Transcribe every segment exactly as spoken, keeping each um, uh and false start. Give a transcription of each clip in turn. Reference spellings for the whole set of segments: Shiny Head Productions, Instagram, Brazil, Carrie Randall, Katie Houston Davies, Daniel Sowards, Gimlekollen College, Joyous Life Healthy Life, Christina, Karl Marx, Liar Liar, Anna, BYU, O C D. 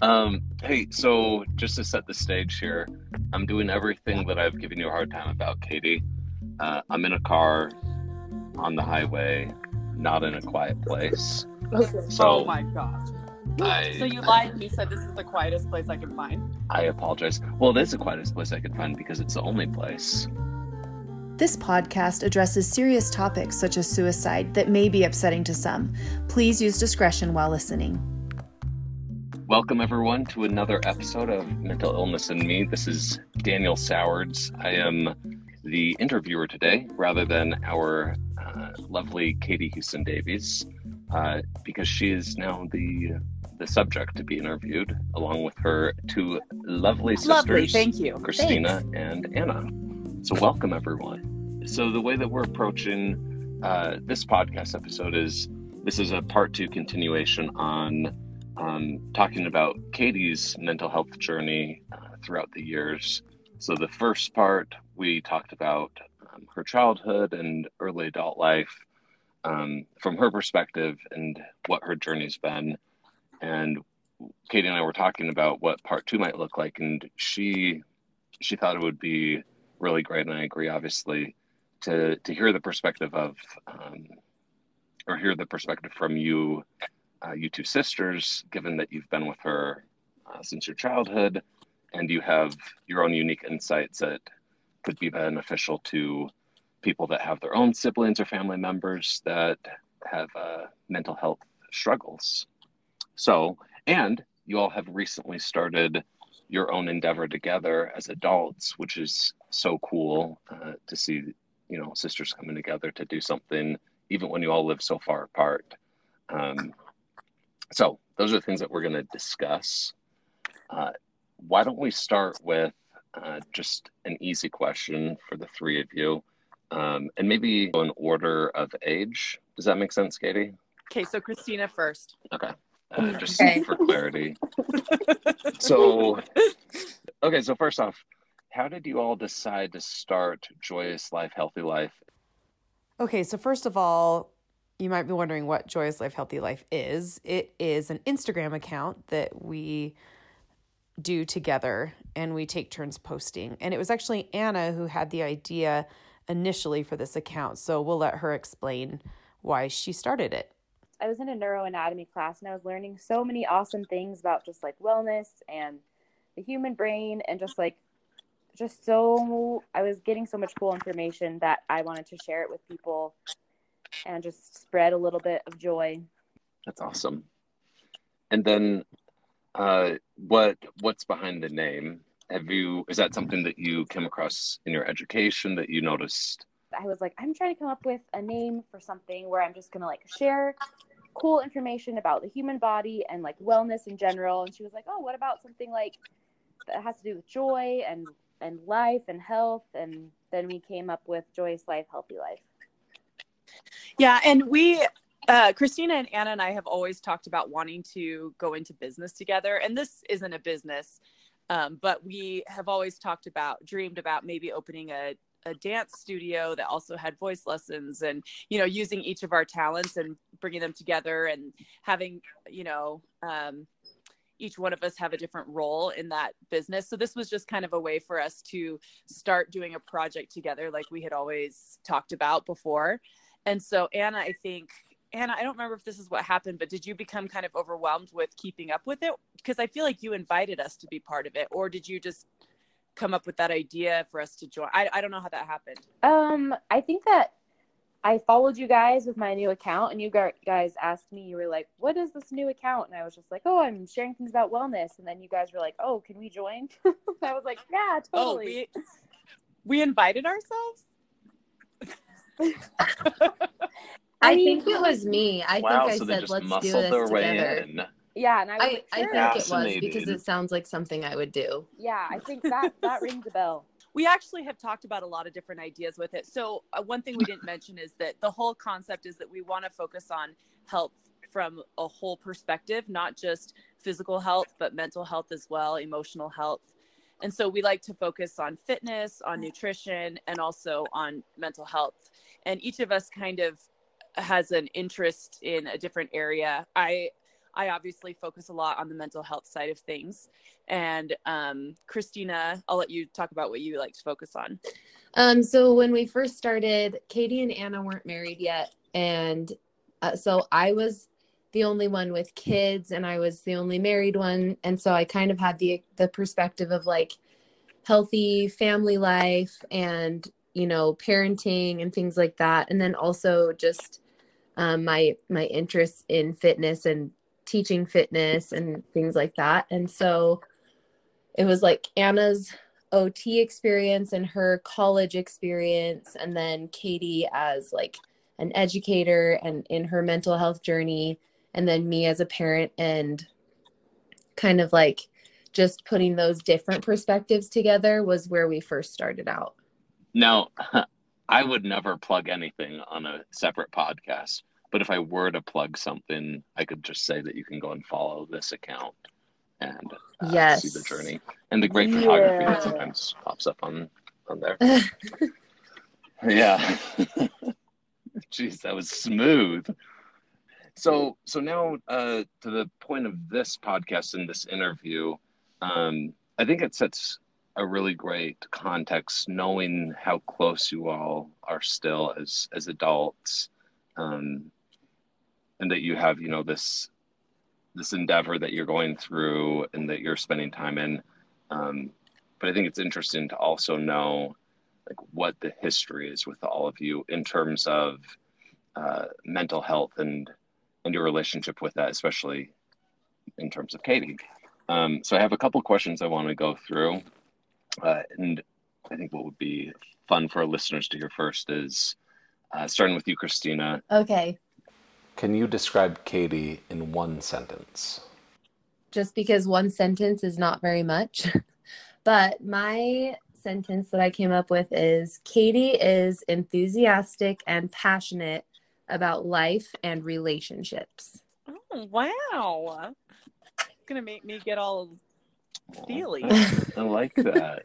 Um, hey, so just to set the stage here, I'm doing everything that I've given you a hard time about, Katie. Uh, I'm in a car on the highway, not in a quiet place. Okay. So, oh my God. I, so you lied and you said this is the quietest place I can find. I apologize. Well, it is the quietest place I can find because it's the only place. This podcast addresses serious topics such as suicide that may be upsetting to some. Please use discretion while listening. Welcome, everyone, to another episode of Mental Illness and Me. This is Daniel Sowards. I am the interviewer today rather than our uh, lovely Katie Houston Davies uh, because she is now the the subject to be interviewed along with her two lovely sisters, lovely. Thank you. Christina Thanks. And Anna. So welcome, everyone. So the way that we're approaching uh, this podcast episode is this is a part two continuation on um, talking about Katie's mental health journey uh, throughout the years. So the first part, we talked about um, her childhood and early adult life um, from her perspective and what her journey's been. And Katie and I were talking about what part two might look like, and she she thought it would be really great, and I agree, obviously, to to hear the perspective of, um, or hear the perspective from you, uh, you two sisters, given that you've been with her uh, since your childhood, and you have your own unique insights that could be beneficial to people that have their own siblings or family members that have uh, mental health struggles. So, and you all have recently started your own endeavor together as adults, which is so cool uh, to see, you know, sisters coming together to do something, even when you all live so far apart. Um, so those are the things that we're going to discuss. Uh, why don't we start with uh, just an easy question for the three of you, um, and maybe in order of age. Does that make sense, Katie? Okay, so Christina first. Okay. Uh, just okay. For clarity. So, okay, so first off, how did you all decide to start Joyous Life Healthy Life? Okay, so first of all, you might be wondering what Joyous Life Healthy Life is. It is an Instagram account that we do together and we take turns posting. And it was actually Anna who had the idea initially for this account. So we'll let her explain why she started it. I was in a neuroanatomy class and I was learning so many awesome things about just like wellness and the human brain and just like, just so I was getting so much cool information that I wanted to share it with people and just spread a little bit of joy. That's awesome. And then uh, what, what's behind the name? Have you, is that something that you came across in your education that you noticed? I was like, I'm trying to come up with a name for something where I'm just going to like share cool information about the human body and like wellness in general. And she was like, oh, what about something like that has to do with joy and, and life and health. And then we came up with Joyous Life, Healthy Life. Yeah. And we, uh, Christina and Anna and I have always talked about wanting to go into business together. And this isn't a business, um, but we have always talked about, dreamed about maybe opening a a dance studio that also had voice lessons and, you know, using each of our talents and bringing them together and having, you know, um, each one of us have a different role in that business. So this was just kind of a way for us to start doing a project together, like we had always talked about before. And so Anna, I think, Anna, I don't remember if this is what happened, but did you become kind of overwhelmed with keeping up with it? Because I feel like you invited us to be part of it, or did you just come up with that idea for us to join? I, I don't know how that happened. Um, I think that I followed you guys with my new account and you guys asked me, you were like, what is this new account? And I was just like, oh, I'm sharing things about wellness. And then you guys were like, oh, can we join? I was like, yeah, totally. Oh, we, we invited ourselves? I, I mean, think it was me. I wow, think I so said, let's do this together. Way in. Yeah, and I, was I, like, sure. I think it was because it sounds like something I would do. Yeah, I think that, that rings a bell. We actually have talked about a lot of different ideas with it. So uh, one thing we didn't mention is that the whole concept is that we want to focus on health from a whole perspective, not just physical health, but mental health as well, emotional health. And so we like to focus on fitness, on nutrition, and also on mental health. And each of us kind of has an interest in a different area. I I obviously focus a lot on the mental health side of things. And um, Christina, I'll let you talk about what you like to focus on. Um, so when we first started, Katie and Anna weren't married yet. And uh, so I was the only one with kids and I was the only married one. And so I kind of had the the perspective of like healthy family life and, you know, parenting and things like that. And then also just um, my, my interest in fitness and teaching fitness and things like that. And so it was like Anna's O T experience and her college experience. And then Katie as like an educator and in her mental health journey. And then me as a parent and kind of like just putting those different perspectives together was where we first started out. Now, I would never plug anything on a separate podcast, but if I were to plug something, I could just say that you can go and follow this account and uh, yes. see the journey and the great photography yeah. that sometimes pops up on, on there. yeah. Jeez, that was smooth. So, so now uh, to the point of this podcast and this interview, um, I think it sets a really great context, knowing how close you all are still as, as adults, um, and that you have, you know, this, this endeavor that you're going through and that you're spending time in. Um, but I think it's interesting to also know like what the history is with all of you in terms of uh, mental health and, and your relationship with that, especially in terms of Katie. Um, so I have a couple questions I want to go through. Uh, and I think what would be fun for our listeners to hear first is uh, starting with you, Christina. Okay. Can you describe Katie in one sentence? Just because one sentence is not very much, but my sentence that I came up with is Katie is enthusiastic and passionate about life and relationships. Oh, wow. It's going to make me get all feely. I like that.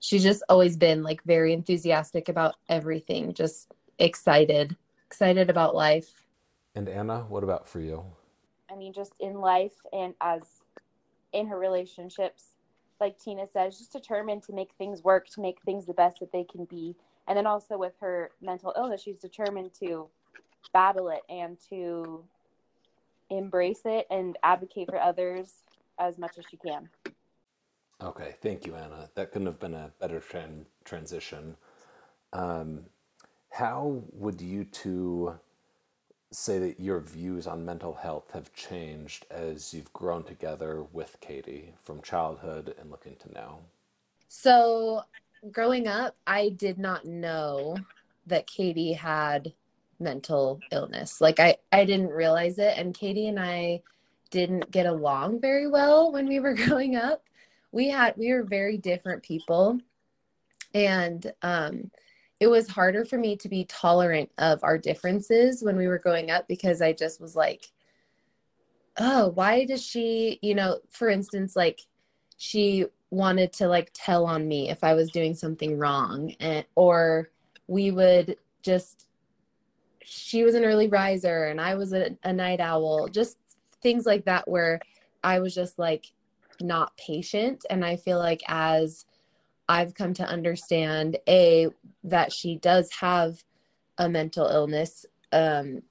She's just always been like very enthusiastic about everything, just excited, excited about life. And Anna, what about for you? I mean, just in life and as in her relationships, like Tina says, just determined to make things work, to make things the best that they can be. And then also with her mental illness, she's determined to battle it and to embrace it and advocate for others as much as she can. Okay, thank you, Anna. That couldn't have been a better tran- transition. Um, how would you two say that your views on mental health have changed as you've grown together with Katie from childhood and looking to now? So growing up, I did not know that Katie had mental illness. Like I, I didn't realize it. And Katie and I didn't get along very well when we were growing up. We had, we were very different people, and um, it was harder for me to be tolerant of our differences when we were growing up, because I just was like, oh, why does she, you know, for instance, like she wanted to like tell on me if I was doing something wrong, and or we would just, she was an early riser and I was a, a night owl, just things like that where I was just like, not patient. And I feel like as I've come to understand a that she does have a mental illness, um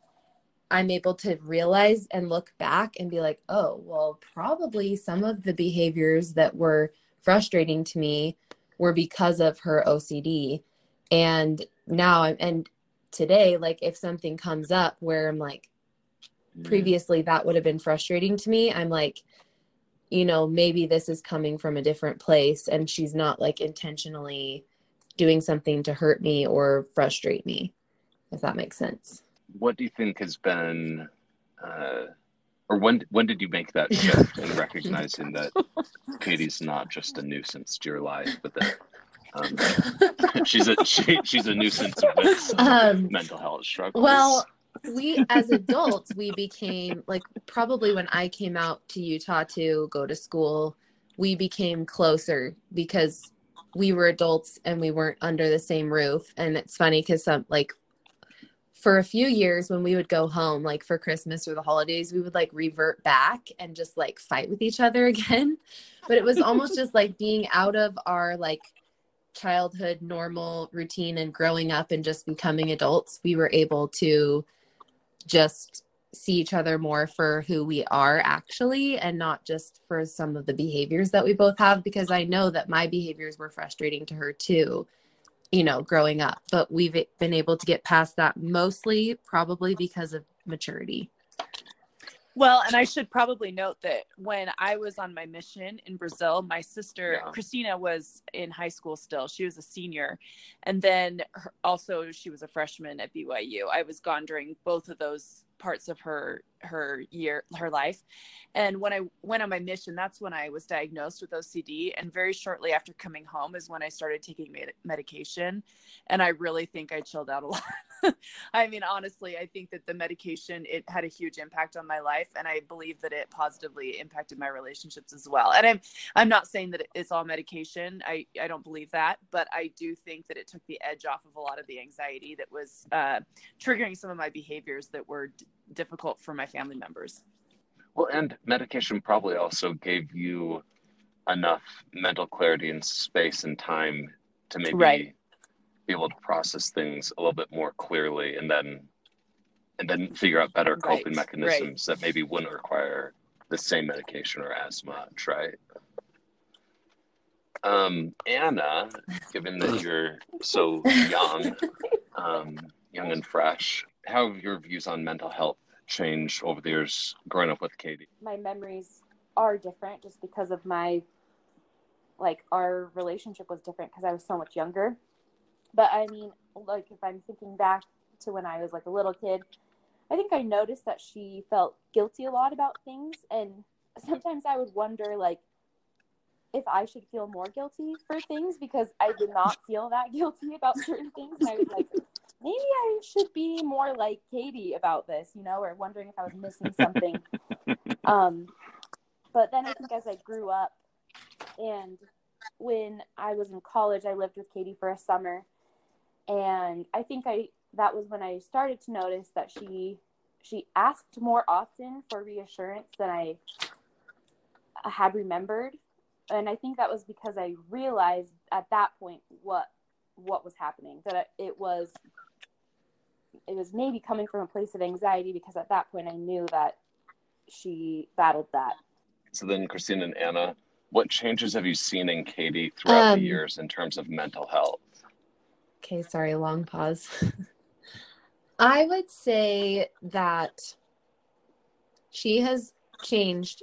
I'm able to realize and look back and be like, oh, well, probably some of the behaviors that were frustrating to me were because of her O C D. And now I'm and today, like if something comes up where I'm like, previously that would have been frustrating to me, I'm like, you know, maybe this is coming from a different place and she's not like intentionally doing something to hurt me or frustrate me, if that makes sense. What do you think has been, uh, or when, when did you make that shift in recognizing that Katie's not just a nuisance to your life, but that um, she's a, she, she's a nuisance with some um, mental health struggles? Well, we, as adults, we became, like, probably when I came out to Utah to go to school, we became closer because we were adults and we weren't under the same roof. And it's funny because some, like, for a few years when we would go home, like for Christmas or the holidays, we would like revert back and just like fight with each other again. But it was almost just like being out of our like childhood normal routine and growing up and just becoming adults. We were able to just see each other more for who we are actually, and not just for some of the behaviors that we both have, because I know that my behaviors were frustrating to her too, you know, growing up, but we've been able to get past that mostly probably because of maturity. Well, and I should probably note that when I was on my mission in Brazil, my sister, yeah. Christina, was in high school still. She was a senior. And then her, also she was a freshman at B Y U. I was gone during both of those parts of her, her year, her life. And when I went on my mission, that's when I was diagnosed with O C D. And very shortly after coming home is when I started taking med- medication. And I really think I chilled out a lot. I mean, honestly, I think that the medication, it had a huge impact on my life. And I believe that it positively impacted my relationships as well. And I'm, I'm not saying that it's all medication. I, I don't believe that, but I do think that it took the edge off of a lot of the anxiety that was uh, triggering some of my behaviors that were d- difficult for my family members. Well, and medication probably also gave you enough mental clarity and space and time to maybe right. be able to process things a little bit more clearly, and then and then figure out better coping right, mechanisms right. that maybe wouldn't require the same medication or as much, right? Um, Anna, given that you're so young, um, young and fresh, how have your views on mental health changed over the years growing up with Katie? My memories are different just because of my, like, our relationship was different because I was so much younger. But I mean, like, if I'm thinking back to when I was like a little kid, I think I noticed that she felt guilty a lot about things. And sometimes I would wonder, like, if I should feel more guilty for things, because I did not feel that guilty about certain things. And I was like, maybe I should be more like Katie about this, you know, or wondering if I was missing something. Um, but then I think as I grew up, and when I was in college, I lived with Katie for a summer. And I think I that was when I started to notice that she she asked more often for reassurance than I had remembered. And I think that was because I realized at that point what what was happening, that it was it was maybe coming from a place of anxiety, because at that point I knew that she battled that. So then, Christine and Anna, what changes have you seen in Katie throughout um, the years in terms of mental health? Okay, sorry, long pause. I would say that she has changed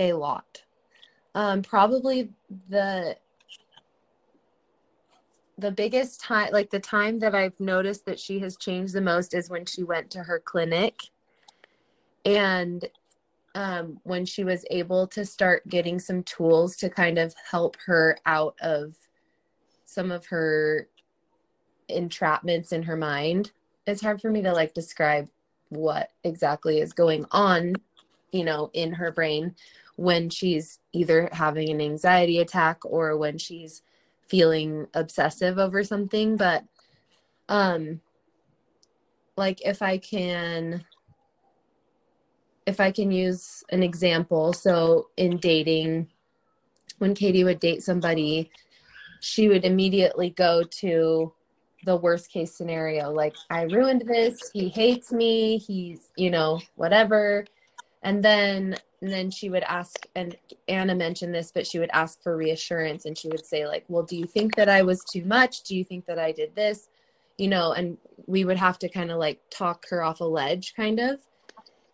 a lot. Um, probably the the biggest time, like the time that I've noticed that she has changed the most is when she went to her clinic, and um, when she was able to start getting some tools to kind of help her out of some of her entrapments in her mind. It's hard for me to like describe what exactly is going on, you know, in her brain when she's either having an anxiety attack or when she's feeling obsessive over something. But um like if I can if I can use an example, so in dating, when Katie would date somebody, she would immediately go to the worst case scenario, like, I ruined this, he hates me, he's, you know, whatever. And then and then she would ask, and Anna mentioned this, but she would ask for reassurance, and she would say, like, well, do you think that I was too much? Do you think that I did this? You know, and we would have to kind of like talk her off a ledge, kind of.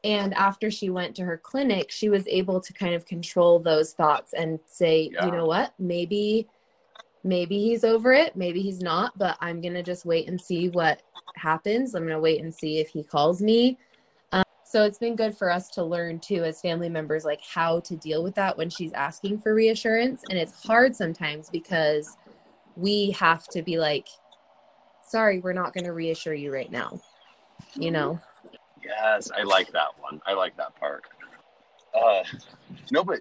And after she went to her clinic, she was able to kind of control those thoughts and say, yeah. you know what, maybe Maybe he's over it. Maybe he's not, but I'm going to just wait and see what happens. I'm going to wait and see if he calls me. Um, so it's been good for us to learn too, as family members, like how to deal with that when she's asking for reassurance. And it's hard sometimes because we have to be like, sorry, we're not going to reassure you right now. You know? Yes. I like that one. I like that part. Uh, no, but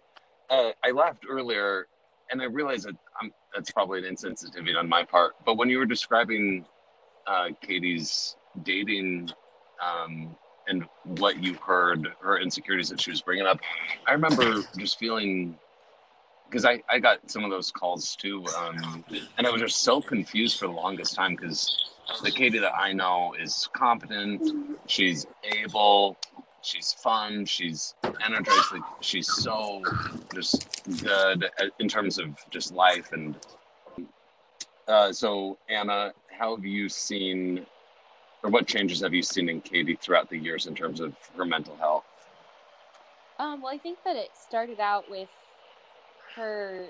uh, I laughed earlier and I realized that I'm, that's probably an insensitivity on my part. But when you were describing uh, Katie's dating um, and what you heard, her insecurities that she was bringing up, I remember just feeling, because I, I got some of those calls too, um, and I was just so confused for the longest time, because the Katie that I know is competent, she's able, she's fun, she's energized, like, she's so just good in terms of just life. And uh, so Anna, how have you seen, or what changes have you seen in Katie throughout the years in terms of her mental health? Um, well, I think that it started out with her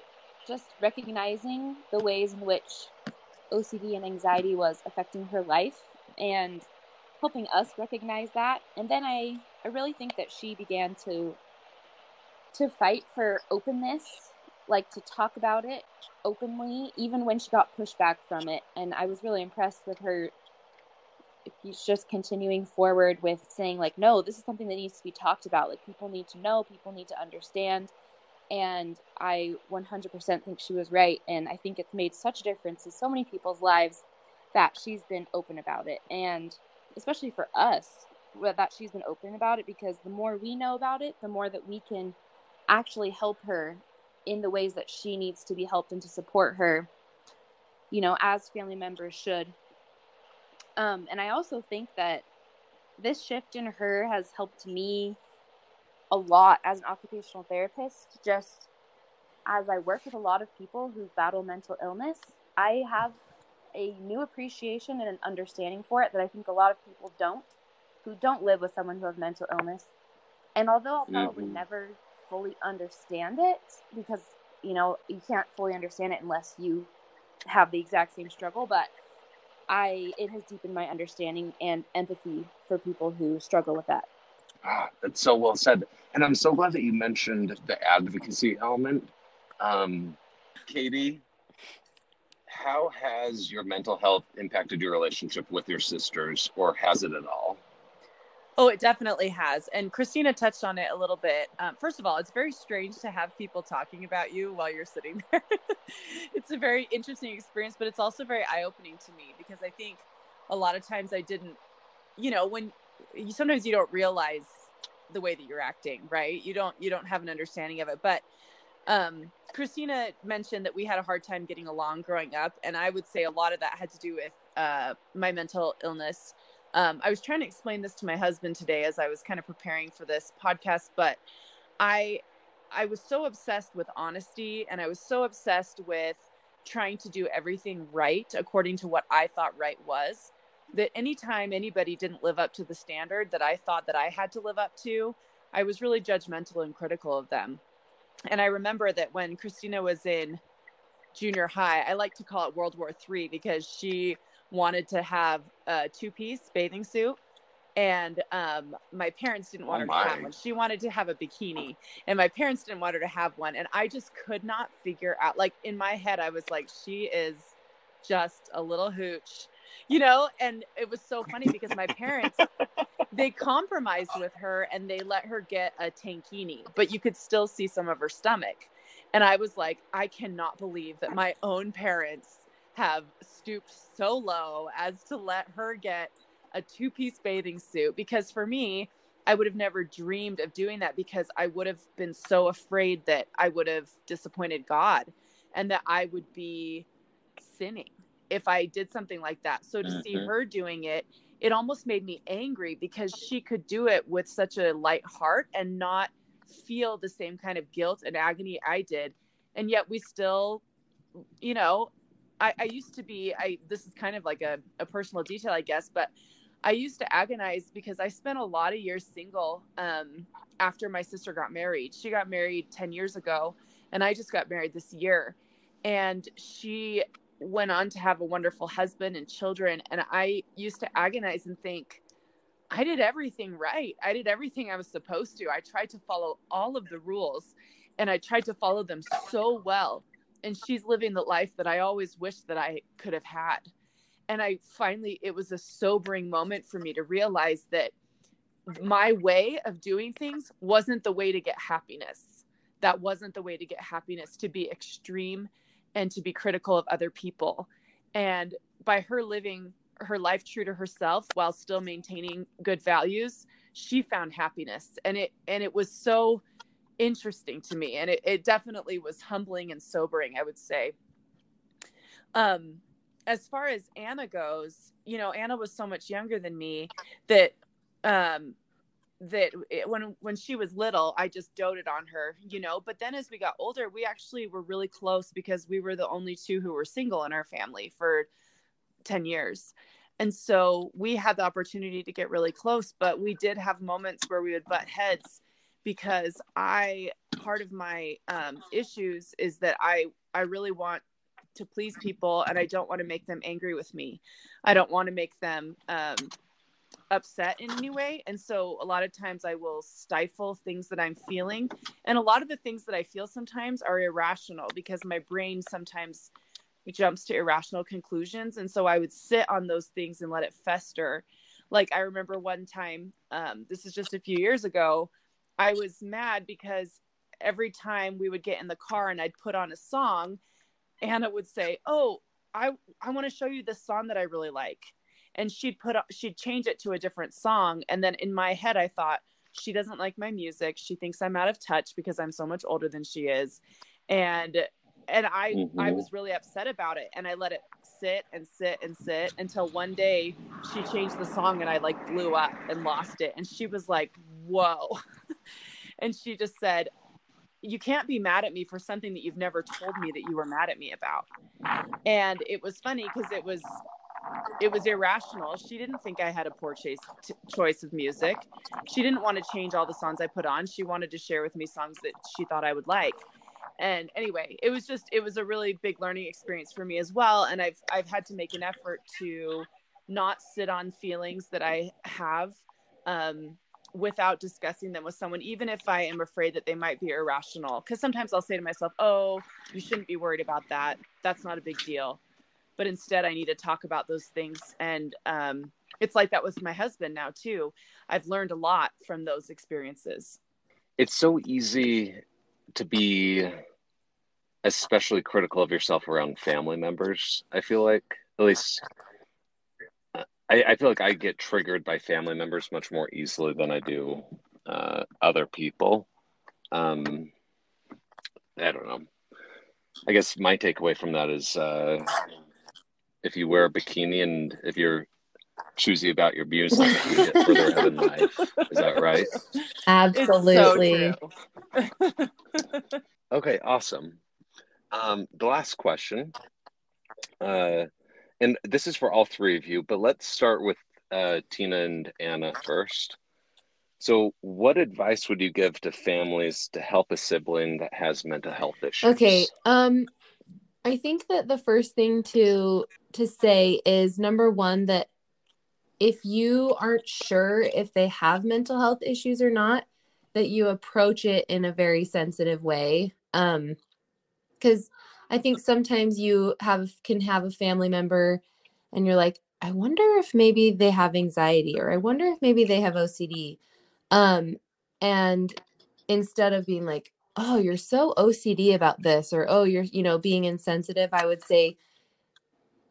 just recognizing the ways in which O C D and anxiety was affecting her life and helping us recognize that. And then I, I really think that she began to to fight for openness, like to talk about it openly, even when she got pushback from it. And I was really impressed with her. She's just continuing forward with saying, like, no, this is something that needs to be talked about. Like, people need to know, people need to understand. And I one hundred percent think she was right. And I think it's made such a difference in so many people's lives that she's been open about it. And especially for us, that she's been open about it, because the more we know about it, the more that we can actually help her in the ways that she needs to be helped and to support her, you know, as family members should. Um, and I also think that this shift in her has helped me a lot as an occupational therapist, just as I work with a lot of people who battle mental illness. I have a new appreciation and an understanding for it that I think a lot of people don't, who don't live with someone who has mental illness. And although I'll probably mm-hmm. never fully understand it, because, you know, you can't fully understand it unless you have the exact same struggle, but I, it has deepened my understanding and empathy for people who struggle with that. Ah, that's so well said. And I'm so glad that you mentioned the advocacy element. Um, Katie, how has your mental health impacted your relationship with your sisters, or has it at all? Oh, it definitely has. And Christina touched on it a little bit. Um, first of all, it's very strange to have people talking about you while you're sitting there. It's a very interesting experience, but it's also very eye-opening to me, because I think a lot of times I didn't, you know, when you, sometimes you don't realize the way that you're acting, right? You don't, you don't have an understanding of it. But um, Christina mentioned that we had a hard time getting along growing up. And I would say a lot of that had to do with uh, my mental illness. Um, I was trying to explain this to my husband today as I was kind of preparing for this podcast, but I, I was so obsessed with honesty, and I was so obsessed with trying to do everything right according to what I thought right was, that anytime anybody didn't live up to the standard that I thought that I had to live up to, I was really judgmental and critical of them. And I remember that when Christina was in junior high, I like to call it World War Three, because she wanted to have a two-piece bathing suit, and um, my parents didn't want oh her to my. have one. She wanted to have a bikini, and my parents didn't want her to have one. And I just could not figure out, like, in my head, I was like, she is just a little hooch, you know? And it was so funny, because my parents, they compromised with her, and they let her get a tankini, but you could still see some of her stomach. And I was like, I cannot believe that my own parents have stooped so low as to let her get a two-piece bathing suit, because for me, I would have never dreamed of doing that, because I would have been so afraid that I would have disappointed God, and that I would be sinning if I did something like that. So to mm-hmm. see her doing it, it almost made me angry, because she could do it with such a light heart and not feel the same kind of guilt and agony I did. And yet we still, you know, I, I used to be, I, this is kind of like a, a personal detail, I guess, but I used to agonize because I spent a lot of years single um, after my sister got married. She got married ten years ago, and I just got married this year. And she went on to have a wonderful husband and children. And I used to agonize and think, I did everything right. I did everything I was supposed to. I tried to follow all of the rules, and I tried to follow them so well. And she's living the life that I always wished that I could have had. And I finally, it was a sobering moment for me to realize that my way of doing things wasn't the way to get happiness. That wasn't the way to get happiness, to be extreme and to be critical of other people. And by her living her life true to herself while still maintaining good values, she found happiness. And it, and it was so interesting to me. And it, it definitely was humbling and sobering, I would say. Um, as far as Anna goes, you know, Anna was so much younger than me that, um, that it, when, when she was little, I just doted on her, you know, but then as we got older, we actually were really close because we were the only two who were single in our family for ten years. And so we had the opportunity to get really close, but we did have moments where we would butt heads because I, part of my, um, issues is that I, I really want to please people and I don't want to make them angry with me. I don't want to make them, um, upset in any way. And so a lot of times I will stifle things that I'm feeling. And a lot of the things that I feel sometimes are irrational because my brain sometimes jumps to irrational conclusions. And so I would sit on those things and let it fester. Like I remember one time, um, this is just a few years ago, I was mad because every time we would get in the car and I'd put on a song, Anna would say, oh, I, I want to show you this song that I really like. And she'd put, she'd change it to a different song. And then in my head, I thought, she doesn't like my music. She thinks I'm out of touch because I'm so much older than she is. And, and I, mm-hmm. I was really upset about it. And I let it sit and sit and sit until one day she changed the song and I like blew up and lost it. And she was like, whoa. And she just said, you can't be mad at me for something that you've never told me that you were mad at me about. And it was funny because it was, it was irrational. She didn't think I had a poor choice, t- choice of music. She didn't want to change all the songs I put on. She wanted to share with me songs that she thought I would like. And anyway, it was just, it was a really big learning experience for me as well. And I've, I've had to make an effort to not sit on feelings that I have, um, without discussing them with someone, even if I am afraid that they might be irrational. Cause sometimes I'll say to myself, oh, you shouldn't be worried about that. That's not a big deal. But instead I need to talk about those things. And um, it's like that with my husband now too. I've learned a lot from those experiences. It's so easy to be especially critical of yourself around family members. I feel like, at least uh, I, I feel like I get triggered by family members much more easily than I do uh, other people. Um, I don't know. I guess my takeaway from that is, uh, if you wear a bikini and if you're choosy about your views, you get further ahead in life. Is that right? Absolutely. So okay, awesome. Um, the last question, uh, and this is for all three of you, but let's start with uh, Tina and Anna first. So what advice would you give to families to help a sibling that has mental health issues? Okay. Um, I think that the first thing to to say is, number one, that if you aren't sure if they have mental health issues or not, that you approach it in a very sensitive way. Um, because I think sometimes you have can have a family member and you're like, I wonder if maybe they have anxiety, or I wonder if maybe they have O C D. Um, and instead of being like, oh, you're so O C D about this, or, oh, you're, you know, being insensitive, I would say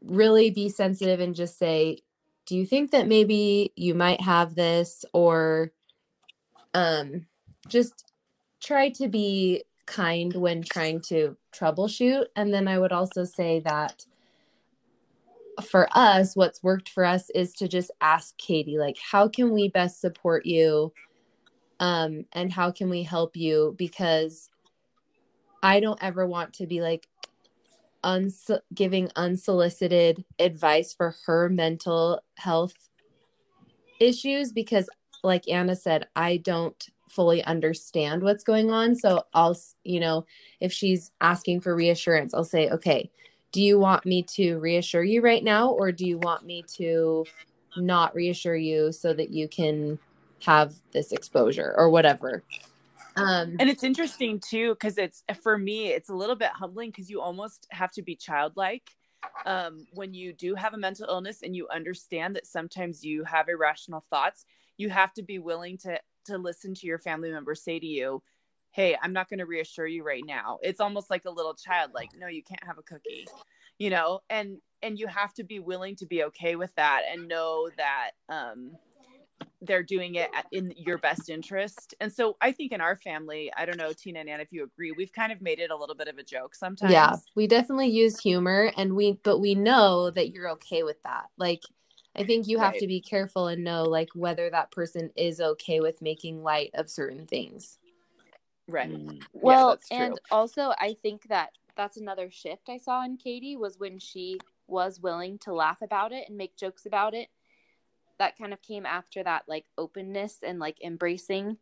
really be sensitive and just say, do you think that maybe you might have this? Or um, just try to be kind when trying to troubleshoot. And then I would also say that for us, what's worked for us is to just ask Katie, like, how can we best support you? Um, and how can we help you? Because I don't ever want to be like uns- giving unsolicited advice for her mental health issues, because like Anna said, I don't fully understand what's going on. So I'll, you know, if she's asking for reassurance, I'll say, okay, do you want me to reassure you right now? Or do you want me to not reassure you so that you can have this exposure or whatever? Um, and it's interesting too, because it's, for me, it's a little bit humbling because you almost have to be childlike um, when you do have a mental illness and you understand that sometimes you have irrational thoughts. You have to be willing to, to listen to your family member say to you, hey, I'm not going to reassure you right now. It's almost like a little child, like, no, you can't have a cookie, you know, and, and you have to be willing to be okay with that and know that, um, they're doing it in your best interest. And so I think in our family, I don't know, Tina and Anna, if you agree, we've kind of made it a little bit of a joke sometimes. Yeah, we definitely use humor, and we, but we know that you're okay with that. Like, I think you have right. to be careful and know, like, whether that person is okay with making light of certain things. Right. Mm. Well, yeah, and also I think that that's another shift I saw in Katie was when she was willing to laugh about it and make jokes about it. That kind of came after that, like, openness and, like, embracing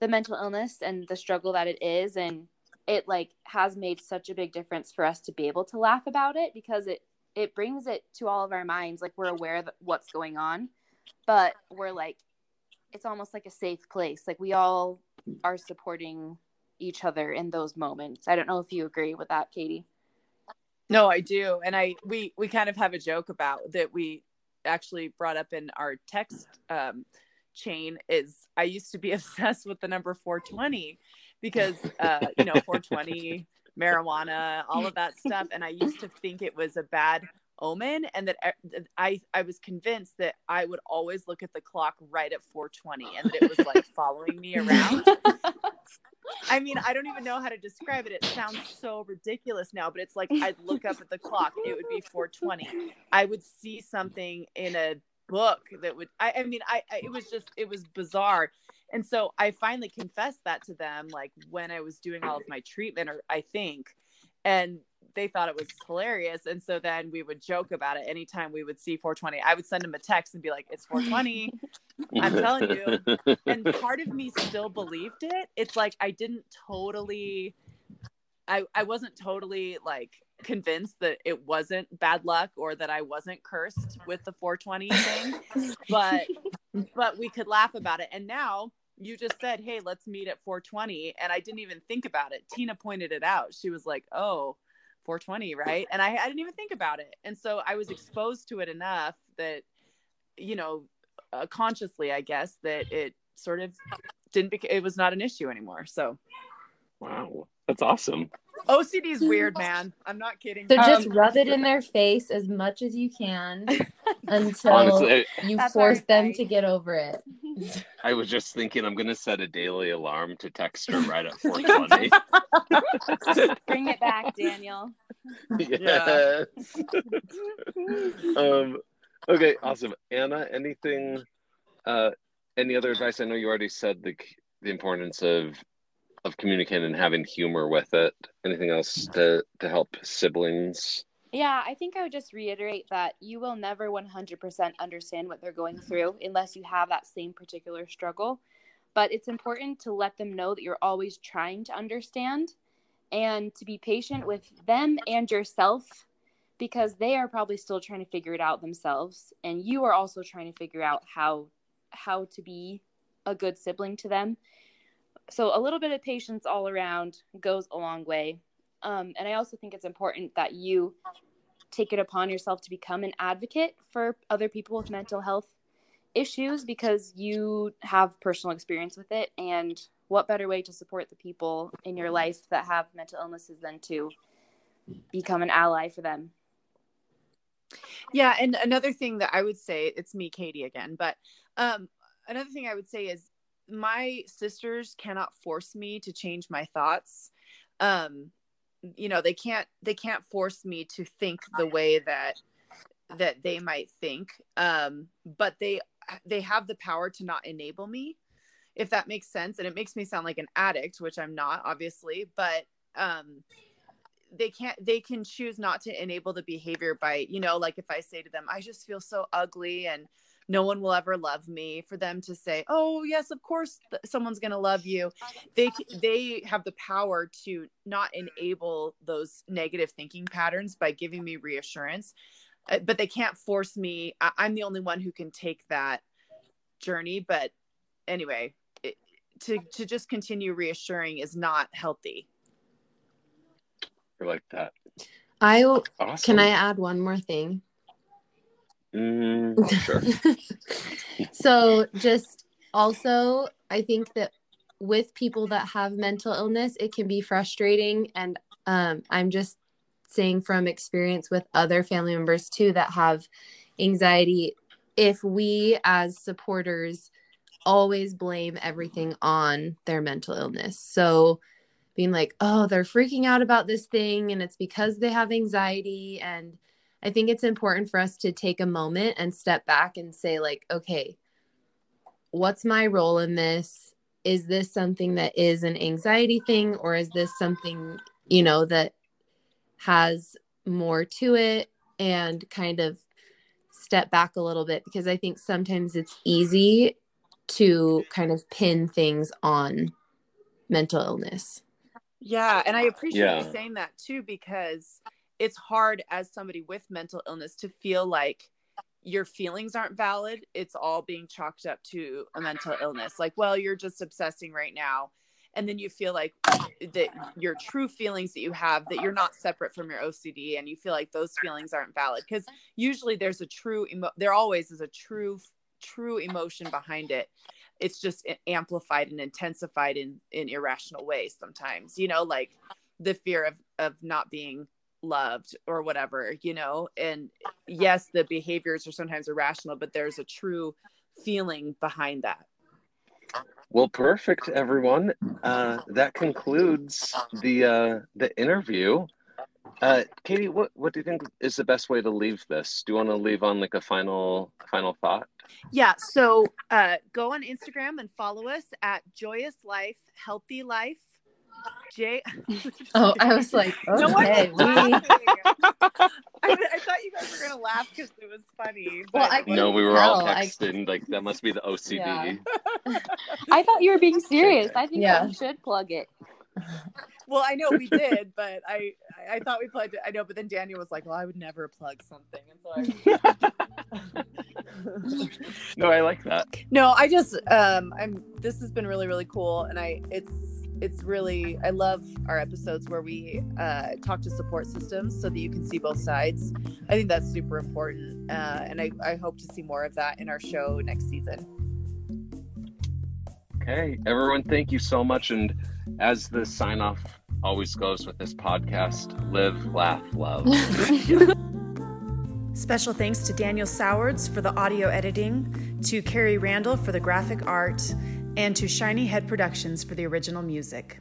the mental illness and the struggle that it is. And it, like, has made such a big difference for us to be able to laugh about it, because it, it brings it to all of our minds. Like, we're aware of what's going on, but we're like, it's almost like a safe place. Like, we all are supporting each other in those moments. I don't know if you agree with that, Katie. No, I do. And I, we, we kind of have a joke about that. We actually brought up in our text um, chain is I used to be obsessed with the number four twenty because, uh, you know, four twenty, marijuana, all of that stuff. And I used to think it was a bad omen, and that I, I was convinced that I would always look at the clock right at four twenty and that it was like following me around. I mean, I don't even know how to describe it. It sounds so ridiculous now, but it's like, I'd look up at the clock. It would be four twenty. I would see something in a book that would, I, I mean, I, I, it was just, it was bizarre. And so I finally confessed that to them, like, when I was doing all of my treatment, or I think, and they thought it was hilarious. And so then we would joke about it. Anytime we would see four twenty, I would send them a text and be like, it's four twenty. I'm telling you. And part of me still believed it. It's like, I didn't totally, I, I wasn't totally like convinced that it wasn't bad luck or that I wasn't cursed with the four twenty thing, but, but we could laugh about it. And now you just said, hey, let's meet at four twenty. And I didn't even think about it. Tina pointed it out. She was like, oh, four twenty, right? And I, I didn't even think about it. And so I was exposed to it enough that, you know, uh, consciously, I guess, that it sort of didn't, bec- it was not an issue anymore. So. Wow. That's awesome. O C D is weird, man. I'm not kidding. So um, just rub it in their face as much as you can until honestly, you force them to get over it. I was just thinking, I'm going to set a daily alarm to text her right at four twenty. Bring it back, Daniel. Yes. um, okay, awesome. Anna, anything, uh, any other advice? I know you already said the the importance of of communicating and having humor with it. Anything else to, to help siblings? Yeah, I think I would just reiterate that you will never one hundred percent understand what they're going through unless you have that same particular struggle. But it's important to let them know that you're always trying to understand and to be patient with them and yourself, because they are probably still trying to figure it out themselves. And you are also trying to figure out how, how to be a good sibling to them. So a little bit of patience all around goes a long way. Um, and I also think it's important that you take it upon yourself to become an advocate for other people with mental health issues, because you have personal experience with it. And what better way to support the people in your life that have mental illnesses than to become an ally for them? Yeah. And another thing that I would say, it's me, Katie, again, but um, another thing I would say is, my sisters cannot force me to change my thoughts. Um, you know, they can't, they can't force me to think the way that, that they might think. Um, but they, they have the power to not enable me, if that makes sense. And it makes me sound like an addict, which I'm not, obviously, but, um, they can't, they can choose not to enable the behavior by, you know, like if I say to them, I just feel so ugly and no one will ever love me, for them to say, oh yes, of course th- someone's going to love you. They, they have the power to not enable those negative thinking patterns by giving me reassurance, uh, but they can't force me. I- I'm the only one who can take that journey. But anyway, it, to, to just continue reassuring is not healthy. I like that. I w- awesome. Can I add one more thing? Mm, sure. So just also, I think that with people that have mental illness, it can be frustrating. And um, I'm just saying from experience with other family members too that have anxiety, if we as supporters always blame everything on their mental illness. So being like, oh, they're freaking out about this thing and it's because they have anxiety. And I think it's important for us to take a moment and step back and say like, okay, what's my role in this? Is this something that is an anxiety thing, or is this something, you know, that has more to it? And kind of step back a little bit, because I think sometimes it's easy to kind of pin things on mental illness. Yeah. And I appreciate yeah. you saying that too, because it's hard as somebody with mental illness to feel like your feelings aren't valid. It's all being chalked up to a mental illness. Like, well, you're just obsessing right now. And then you feel like that your true feelings that you have, that you're not separate from your O C D, and you feel like those feelings aren't valid. Because usually there's a true, emo- there always is a true, true emotion behind it. It's just amplified and intensified in, in irrational ways sometimes, you know, like the fear of, of not being loved or whatever, you know. And yes, the behaviors are sometimes irrational, but there's a true feeling behind that. Well, perfect, everyone. Uh, that concludes the uh, the interview. Uh, Katie, what, what do you think is the best way to leave this? Do you want to leave on like a final final thought? Yeah. So uh, go on Instagram and follow us at Joyous Life Healthy Life. J. Oh, I was like, okay. No, I, I, I thought you guys were gonna laugh because it was funny. Well, I no, we were tell. all texting I... like that must be the O C D. Yeah. I thought you were being serious. I think yeah. we should plug it. Well, I know we did, but I, I thought we plugged it. I know, but then Daniel was like, "Well, I would never plug something," and so I. No, I like that. No, I just um, I'm. This has been really, really cool, and I it's. It's really, I love our episodes where we uh, talk to support systems so that you can see both sides. I think that's super important. Uh, and I, I hope to see more of that in our show next season. Okay, everyone, thank you so much. And as the sign off always goes with this podcast, live, laugh, love. Special thanks to Daniel Sowards for the audio editing, to Carrie Randall for the graphic art, and to Shiny Head Productions for the original music.